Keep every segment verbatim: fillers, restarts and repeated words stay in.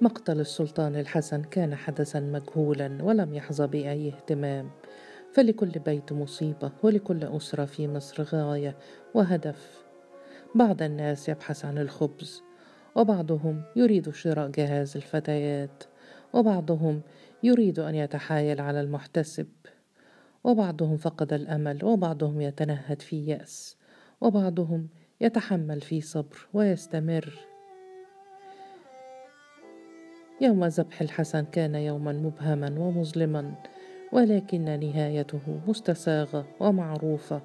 مقتل السلطان الحسن كان حدثا مجهولا ولم يحظى بأي اهتمام، فلكل بيت مصيبة ولكل أسرة في مصر غاية وهدف. بعض الناس يبحث عن الخبز، وبعضهم يريد شراء جهاز الفتيات، وبعضهم يريد أن يتحايل على المحتسب، وبعضهم فقد الأمل، وبعضهم يتنهد في يأس، وبعضهم يتحمل في صبر ويستمر. يوم ذبح الحسن كان يوما مبهما ومظلما، ولكن نهايته مستساغة ومعروفة.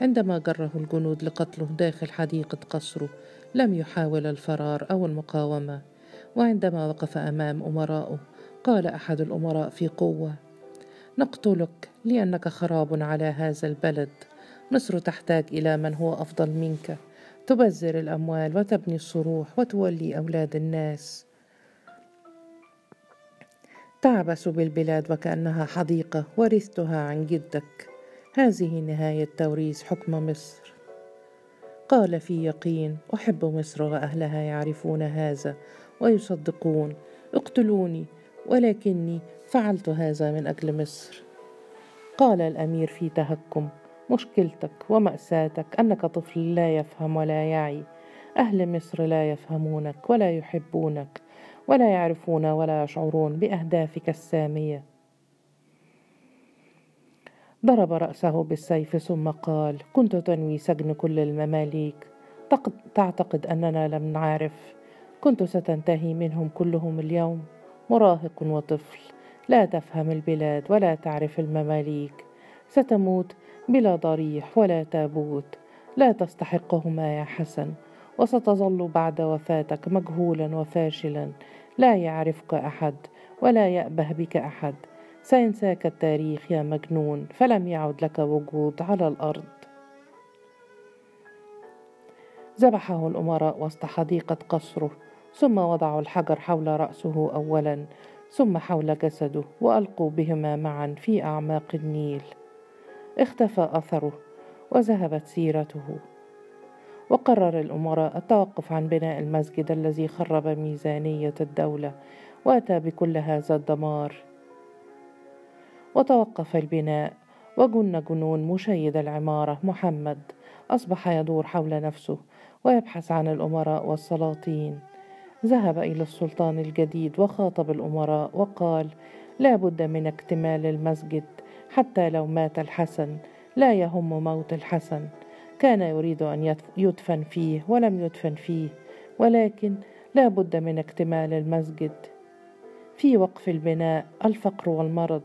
عندما جره الجنود لقتله داخل حديقة قصره لم يحاول الفرار أو المقاومة، وعندما وقف أمام أمرائه قال أحد الأمراء في قوة: نقتلك لأنك خراب على هذا البلد، مصر تحتاج إلى من هو أفضل منك، تبذر الأموال وتبني الصروح وتولي أولاد الناس. تعبس بالبلاد وكأنها حديقة ورثتها عن جدك، هذه نهاية توريث حكم مصر. قال في يقين: أحب مصر وأهلها يعرفون هذا ويصدقون، اقتلوني ولكني فعلت هذا من أجل مصر. قال الأمير في تهكم: مشكلتك ومأساتك أنك طفل لا يفهم ولا يعي، أهل مصر لا يفهمونك ولا يحبونك ولا يعرفون ولا يشعرون بأهدافك السامية. ضرب رأسه بالسيف ثم قال: كنت تنوي سجن كل المماليك، تعتقد أننا لم نعرف؟ كنت ستنتهي منهم كلهم اليوم، مراهق وطفل لا تفهم البلاد ولا تعرف المماليك، ستموت بلا ضريح ولا تابوت، لا تستحقهما يا حسن، وستظل بعد وفاتك مجهولا وفاشلا، لا يعرفك أحد ولا يأبه بك أحد، سينساك التاريخ يا مجنون، فلم يعد لك وجود على الأرض. ذبحه الأمراء وسط حديقة قصره، ثم وضعوا الحجر حول رأسه أولا ثم حول جسده، وألقوا بهما معا في أعماق النيل. اختفى أثره وذهبت سيرته، وقرر الأمراء التوقف عن بناء المسجد الذي خرب ميزانية الدولة وأتى بكل هذا الدمار. وتوقف البناء، وجن جنون مشيد العمارة محمد أصبح يدور حول نفسه ويبحث عن الأمراء والسلاطين. ذهب إلى السلطان الجديد وخاطب الأمراء وقال: لا بد من اكتمال المسجد، حتى لو مات الحسن لا يهم موت الحسن، كان يريد أن يدفن فيه ولم يدفن فيه، ولكن لا بد من اكتمال المسجد. في وقف البناء الفقر والمرض،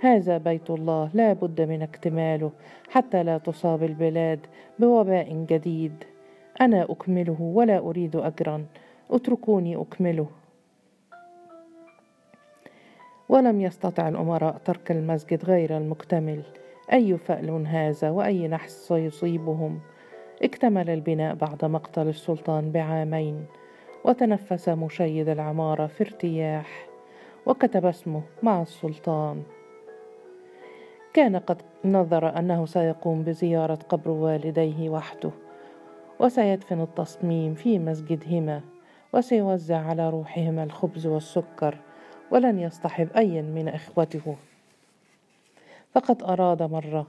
هذا بيت الله لا بد من اكتماله حتى لا تصاب البلاد بوباء جديد، أنا أكمله ولا أريد أجرا، اتركوني أكمله. ولم يستطع الأمراء ترك المسجد غير المكتمل، أي فأل هذا وأي نحس سيصيبهم. اكتمل البناء بعد مقتل السلطان بعامين، وتنفس مشيد العمارة في ارتياح، وكتب اسمه مع السلطان. كان قد نظر أنه سيقوم بزيارة قبر والديه وحده، وسيدفن التصميم في مسجدهما، وسيوزع على روحهما الخبز والسكر، ولن يصطحب أي من إخوته. فقد أراد مرة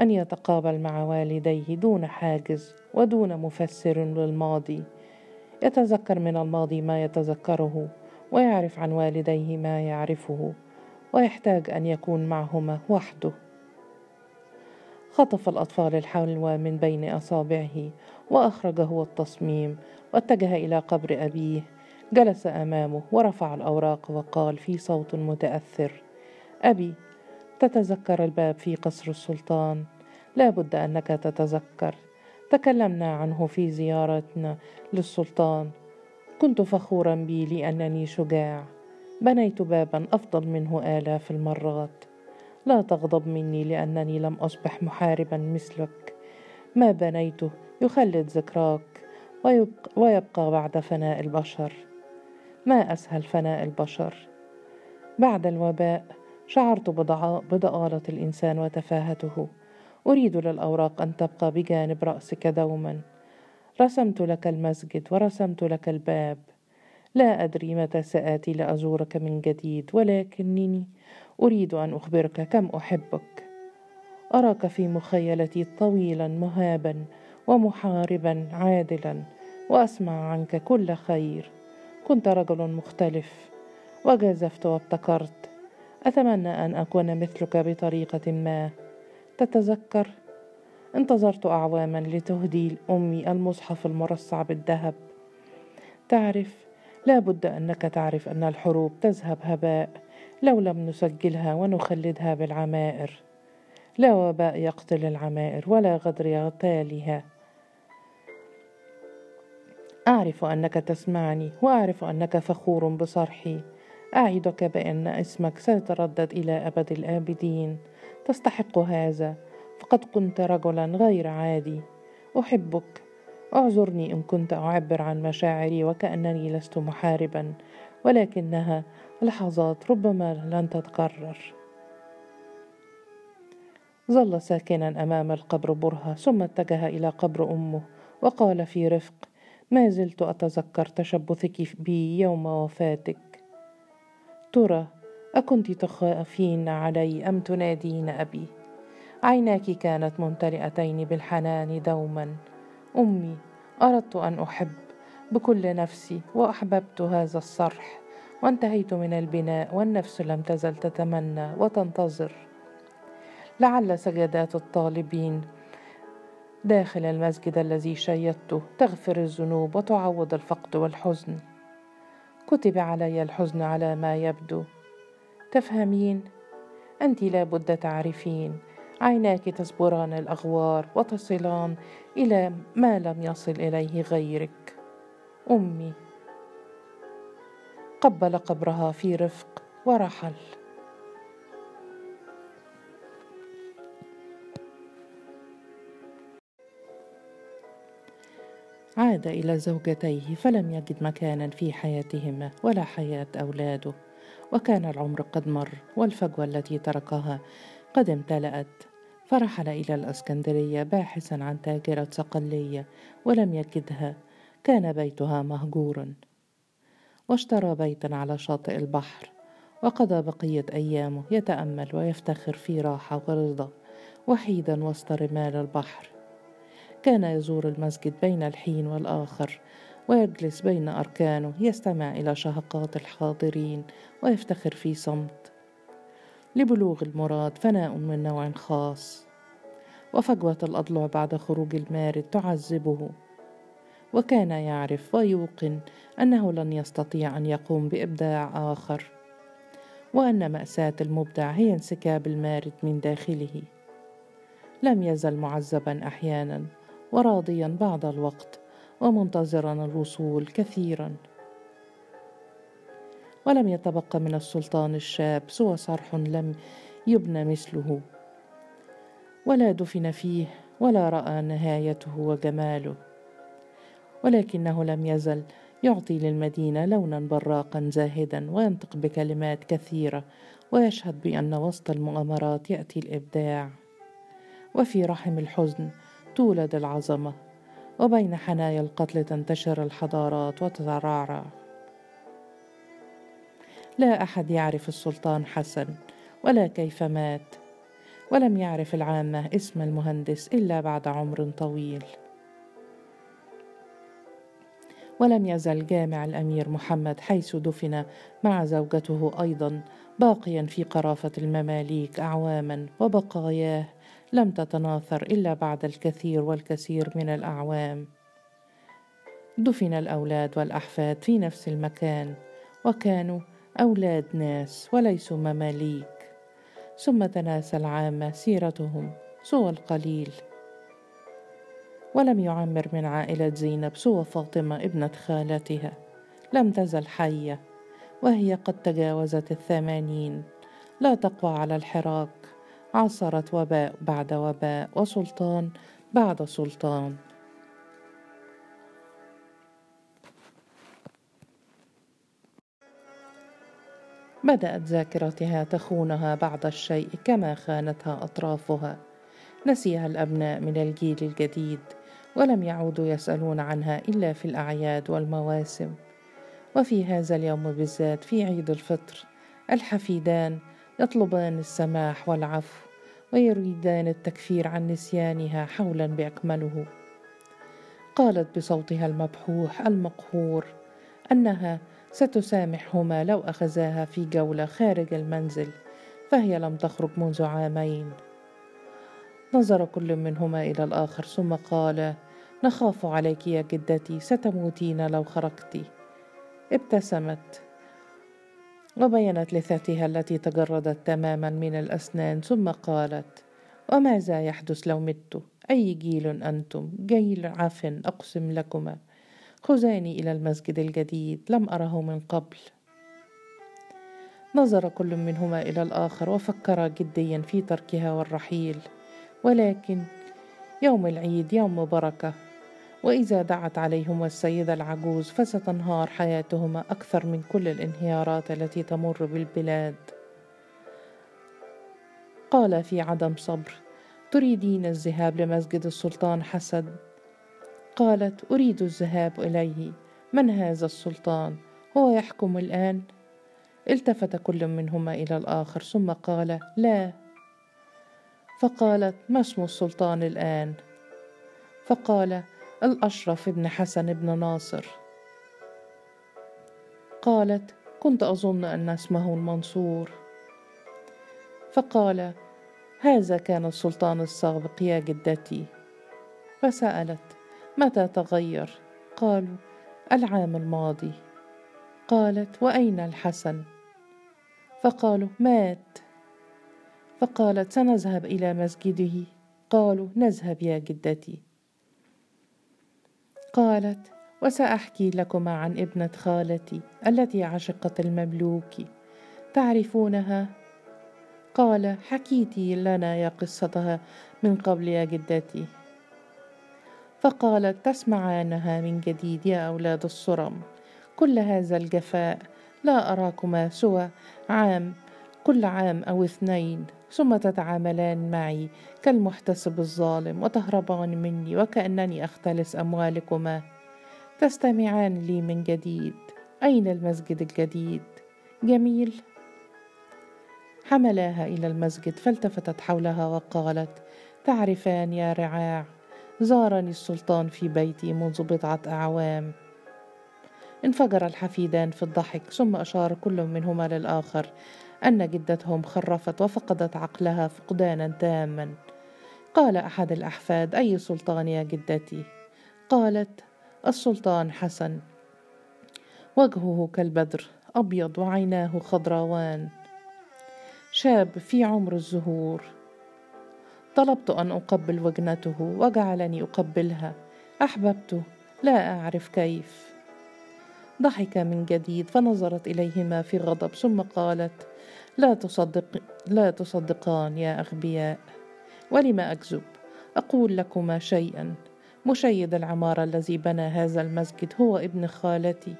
أن يتقابل مع والديه دون حاجز ودون مفسر للماضي، يتذكر من الماضي ما يتذكره، ويعرف عن والديه ما يعرفه، ويحتاج أن يكون معهما وحده. خطف الأطفال الحلوى من بين أصابعه وأخرجه التصميم، واتجه إلى قبر أبيه، جلس أمامه ورفع الأوراق وقال في صوت متأثر: أبي، تتذكر الباب في قصر السلطان؟ لا بد أنك تتذكر، تكلمنا عنه في زيارتنا للسلطان، كنت فخورا بي لأنني شجاع، بنيت بابا أفضل منه آلاف المرات، لا تغضب مني لأنني لم أصبح محاربا مثلك، ما بنيته يخلد ذكراك ويبقى بعد فناء البشر. ما أسهل فناء البشر، بعد الوباء شعرت بضآلة الإنسان وتفاهته، أريد للأوراق أن تبقى بجانب رأسك دوما، رسمت لك المسجد ورسمت لك الباب، لا أدري متى سآتي لأزورك من جديد، ولكنني أريد أن أخبرك كم أحبك. أراك في مخيلتي طويلا مهابا ومحاربا عادلا، وأسمع عنك كل خير. كنت رجل مختلف، وجازفت وابتكرت. أتمنى أن أكون مثلك بطريقة ما. تتذكر؟ انتظرت أعواما لتهدي أمي المصحف المرصع بالذهب. تعرف، لا بد أنك تعرف أن الحروب تذهب هباء لو لم نسجلها ونخلدها بالعمائر. لا وباء يقتل العمائر ولا غدر يغتالها. أعرف أنك تسمعني، وأعرف أنك فخور بصرحي. أعدك بأن اسمك سيتردد إلى أبد الآبدين. تستحق هذا، فقد كنت رجلا غير عادي. أحبك. أعذرني إن كنت أعبر عن مشاعري وكأنني لست محاربا، ولكنها لحظات ربما لن تتكرر. ظل ساكنا أمام القبر برهة، ثم اتجه إلى قبر أمه وقال في رفق: ما زلت أتذكر تشبثك بي يوم وفاتك. ترى أكنت تخافين علي أم تنادين أبي؟ عيناك كانت ممتلئتين بالحنان دوما. أمي، أردت أن أحب بكل نفسي، وأحببت هذا الصرح، وانتهيت من البناء، والنفس لم تزل تتمنى وتنتظر. لعل سجدات الطالبين داخل المسجد الذي شيدته تغفر الذنوب وتعوض الفقد والحزن. كتب علي الحزن على ما يبدو. تفهمين؟ أنت لا بد تعرفين. عيناك تسبران الأغوار وتصلان إلى ما لم يصل إليه غيرك. أمي. قبل قبرها في رفق ورحل. عاد إلى زوجتيه، فلم يجد مكانا في حياتهما ولا حياة أولاده، وكان العمر قد مر، والفجوة التي تركها قد امتلأت. فرحل إلى الإسكندرية باحثا عن تاجرة صقلية، ولم يجدها. كان بيتها مهجورا، واشترى بيتا على شاطئ البحر، وقضى بقية أيامه يتأمل ويفتخر في راحة ورضا، وحيدا وسط رمال البحر. كان يزور المسجد بين الحين والآخر، ويجلس بين أركانه يستمع إلى شهقات الحاضرين ويفتخر في صمت. لبلوغ المراد فناء من نوع خاص، وفجوة الأضلع بعد خروج المارد تعذبه. وكان يعرف ويوقن أنه لن يستطيع أن يقوم بإبداع آخر، وأن مأساة المبدع هي انسكاب المارد من داخله. لم يزل معذبا أحيانا، وراضيا بعض الوقت، ومنتظرا الوصول كثيرا. ولم يتبقى من السلطان الشاب سوى صرح لم يبنى مثله، ولا دفن فيه، ولا رأى نهايته وجماله. ولكنه لم يزل يعطي للمدينة لونا براقا زاهدا، وينطق بكلمات كثيرة، ويشهد بأن وسط المؤامرات يأتي الإبداع، وفي رحم الحزن تولد العظمة، وبين حنايا القتل تنتشر الحضارات وتترعرع. لا أحد يعرف السلطان حسن ولا كيف مات، ولم يعرف العامة اسم المهندس إلا بعد عمر طويل. ولم يزل جامع الأمير محمد حيث دفن مع زوجته أيضا باقيا في قرافة المماليك أعواما، وبقاياه لم تتناثر إلا بعد الكثير والكثير من الأعوام. دفن الأولاد والأحفاد في نفس المكان، وكانوا أولاد ناس وليسوا مماليك. ثم تناسى العامة سيرتهم سوى القليل. ولم يعمر من عائلة زينب سوى فاطمة ابنة خالتها. لم تزل حية، وهي قد تجاوزت الثمانين، لا تقوى على الحراك. عصرت وباء بعد وباء، وسلطان بعد سلطان. بدأت ذاكرتها تخونها بعض الشيء كما خانتها أطرافها. نسيها الأبناء من الجيل الجديد، ولم يعودوا يسألون عنها إلا في الأعياد والمواسم. وفي هذا اليوم بالذات في عيد الفطر الحفيدان يطلبان السماح والعفو ويريدان التكفير عن نسيانها حولا بأكمله. قالت بصوتها المبحوح المقهور أنها ستسامحهما لو أخذاها في جولة خارج المنزل، فهي لم تخرج منذ عامين. نظر كل منهما إلى الآخر ثم قال: نخاف عليك يا جدتي، ستموتين لو خرجتِ. ابتسمت وبينت لثتها التي تجردت تماما من الأسنان ثم قالت: وماذا يحدث لو مت؟ أي جيل أنتم، جيل عف أقسم لكما. خذاني إلى المسجد الجديد لم أره من قبل. نظر كل منهما إلى الآخر وفكر جديا في تركها والرحيل، ولكن يوم العيد يوم بركة، وإذا دعت عليهما السيدة العجوز فستنهار حياتهما أكثر من كل الانهيارات التي تمر بالبلاد. قال في عدم صبر: تريدين الذهاب لمسجد السلطان حسن؟ قالت: أريد الذهاب إليه. من هذا السلطان؟ هو يحكم الآن؟ التفت كل منهما إلى الآخر ثم قال: لا. فقالت: ما اسم السلطان الآن؟ فقال: الأشرف بن حسن بن ناصر. قالت: كنت أظن أن اسمه المنصور. فقال: هذا كان السلطان السابق يا جدتي. فسألت: متى تغير؟ قالوا: العام الماضي. قالت: وأين الحسن؟ فقالوا: مات. فقالت: سنذهب إلى مسجده. قالوا: نذهب يا جدتي. قالت: وسأحكي لكما عن ابنة خالتي التي عشقت المملوك، تعرفونها؟ قال: حكيتي لنا يا قصتها من قبل يا جدتي. فقالت: تسمعانها من جديد يا أولاد الصرم، كل هذا الجفاء لا أراكما سوى عام كل عام أو اثنين، ثم تتعاملان معي كالمحتسب الظالم وتهربان مني وكأنني أختلس أموالكما. تستمعان لي من جديد. أين المسجد الجديد؟ جميل. حملاها إلى المسجد فالتفتت حولها وقالت: تعرفان يا رعاع، زارني السلطان في بيتي منذ بضعة أعوام. انفجر الحفيدان في الضحك ثم أشار كل منهما للآخر أن جدتهم خرفت وفقدت عقلها فقدانا تاما. قال أحد الأحفاد: أي سلطان يا جدتي؟ قالت: السلطان حسن، وجهه كالبدر أبيض وعيناه خضراوان، شاب في عمر الزهور. طلبت أن أقبل وجنته وجعلني أقبلها، أحببته لا أعرف كيف. ضحك من جديد فنظرت إليهما في غضب ثم قالت: لا تصدق لا تصدقان يا أغبياء، ولما أكذب؟ أقول لكما شيئا، مشيد العمارة الذي بنى هذا المسجد هو ابن خالتي،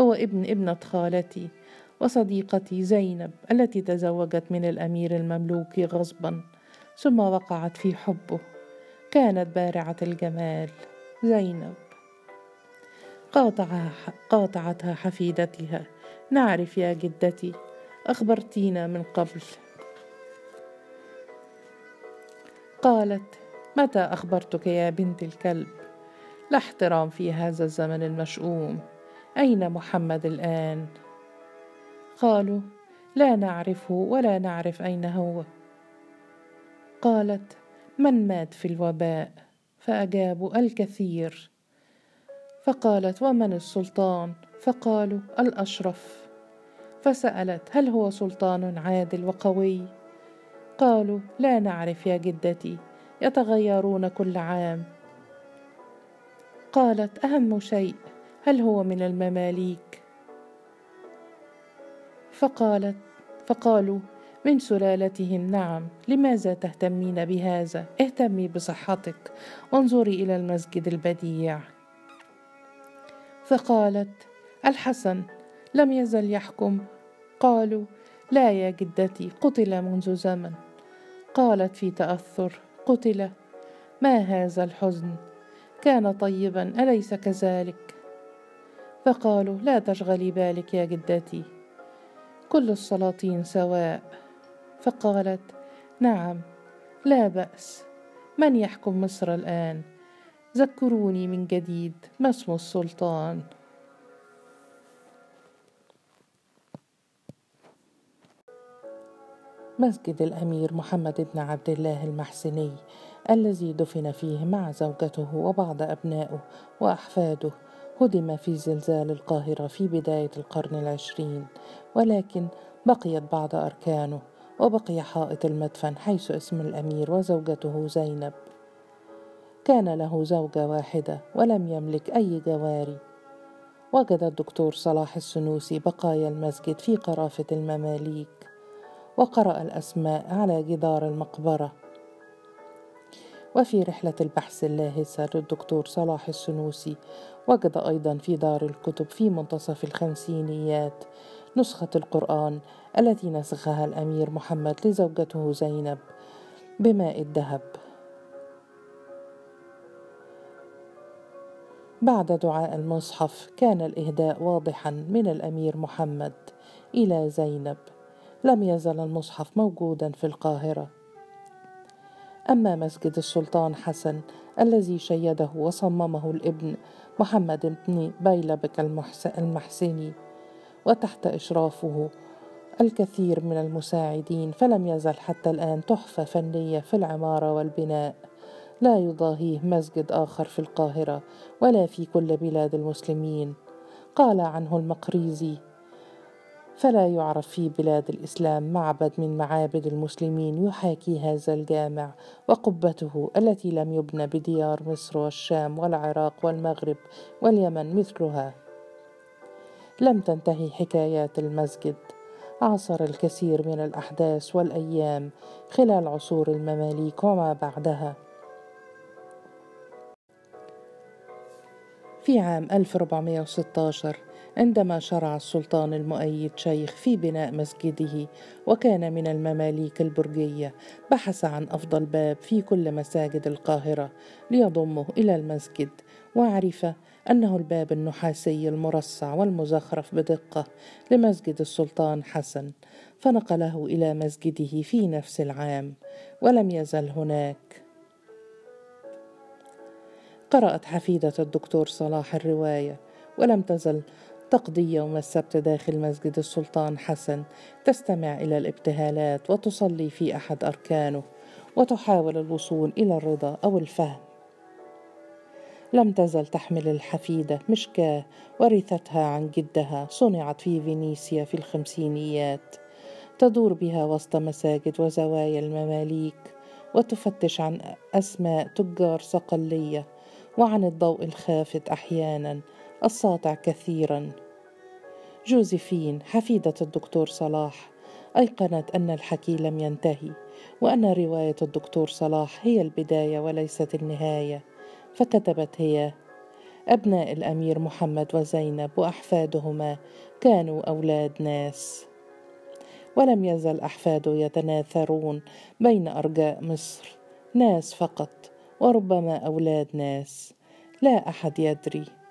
هو ابن ابنة خالتي وصديقتي زينب التي تزوجت من الأمير المملوكي غصبا ثم وقعت في حبه، كانت بارعة الجمال زينب. قاطعها قاطعتها حفيدتها: نعرف يا جدتي، أخبرتينا من قبل. قالت: متى أخبرتك يا بنت الكلب؟ لا احترام في هذا الزمن المشؤوم. أين محمد الآن؟ قالوا: لا نعرفه ولا نعرف أين هو. قالت: من مات في الوباء؟ فأجابوا: الكثير. فقالت: ومن السلطان؟ فقالوا: الأشرف. فسألت: هل هو سلطان عادل وقوي؟ قالوا: لا نعرف يا جدتي، يتغيرون كل عام. قالت: أهم شيء، هل هو من المماليك؟ فقالت فقالوا: من سلالتهم نعم. لماذا تهتمين بهذا؟ اهتمي بصحتك وانظري إلى المسجد البديع. فقالت: الحسن لم يزل يحكم؟ قالوا: لا يا جدتي، قتل منذ زمن. قالت في تأثر: قتل؟ ما هذا الحزن، كان طيبا أليس كذلك؟ فقالوا: لا تشغلي بالك يا جدتي، كل السلاطين سواء. فقالت: نعم، لا بأس. من يحكم مصر الآن؟ ذكروني من جديد ما اسم السلطان؟ مسجد الأمير محمد بن عبد الله المحسني الذي دفن فيه مع زوجته وبعض أبنائه وأحفاده هدم في زلزال القاهرة في بداية القرن العشرين، ولكن بقيت بعض أركانه، وبقي حائط المدفن حيث اسم الأمير وزوجته زينب. كان له زوجة واحدة ولم يملك أي جواري. وجد الدكتور صلاح السنوسي بقايا المسجد في قرافة المماليك، وقرأ الأسماء على جدار المقبرة. وفي رحلة البحث اللاهثة للدكتور صلاح السنوسي وجد أيضا في دار الكتب في منتصف الخمسينيات نسخة القرآن التي نسخها الأمير محمد لزوجته زينب بماء الذهب بعد دعاء المصحف. كان الإهداء واضحا من الأمير محمد إلى زينب. لم يزل المصحف موجودا في القاهرة. أما مسجد السلطان حسن الذي شيده وصممه الابن محمد بن بيلبك المحسني وتحت إشرافه الكثير من المساعدين، فلم يزل حتى الآن تحفة فنية في العمارة والبناء لا يضاهيه مسجد آخر في القاهرة ولا في كل بلاد المسلمين. قال عنه المقريزي: فلا يعرف في بلاد الإسلام معبد من معابد المسلمين يحاكي هذا الجامع وقبته التي لم يبنى بديار مصر والشام والعراق والمغرب واليمن مثلها. لم تنتهي حكايات المسجد. عاصر الكثير من الأحداث والأيام خلال عصور المماليك وما بعدها. في عام ألف وأربعمائة وستة عشر عندما شرع السلطان المؤيد شيخ في بناء مسجده وكان من المماليك البرجية، بحث عن أفضل باب في كل مساجد القاهرة ليضمه إلى المسجد، وعرف أنه الباب النحاسي المرصع والمزخرف بدقة لمسجد السلطان حسن، فنقله إلى مسجده في نفس العام. ولم يزل هناك. قرأت حفيدة الدكتور صلاح الرواية، ولم تزل تقضي يوم السبت داخل مسجد السلطان حسن تستمع إلى الابتهالات وتصلي في أحد أركانه وتحاول الوصول إلى الرضا أو الفهم. لم تزل تحمل الحفيدة مشكاة ورثتها عن جدها صنعت في فينيسيا في الخمسينيات، تدور بها وسط مساجد وزوايا المماليك وتفتش عن أسماء تجار صقلية وعن الضوء الخافت أحيانا الساطع كثيرا. جوزيفين حفيدة الدكتور صلاح أيقنت أن الحكي لم ينتهي، وأن رواية الدكتور صلاح هي البداية وليست النهاية، فكتبت هي: أبناء الأمير محمد وزينب وأحفادهما كانوا أولاد ناس، ولم يزل أحفاده يتناثرون بين أرجاء مصر، ناس فقط وربما أولاد ناس، لا أحد يدري.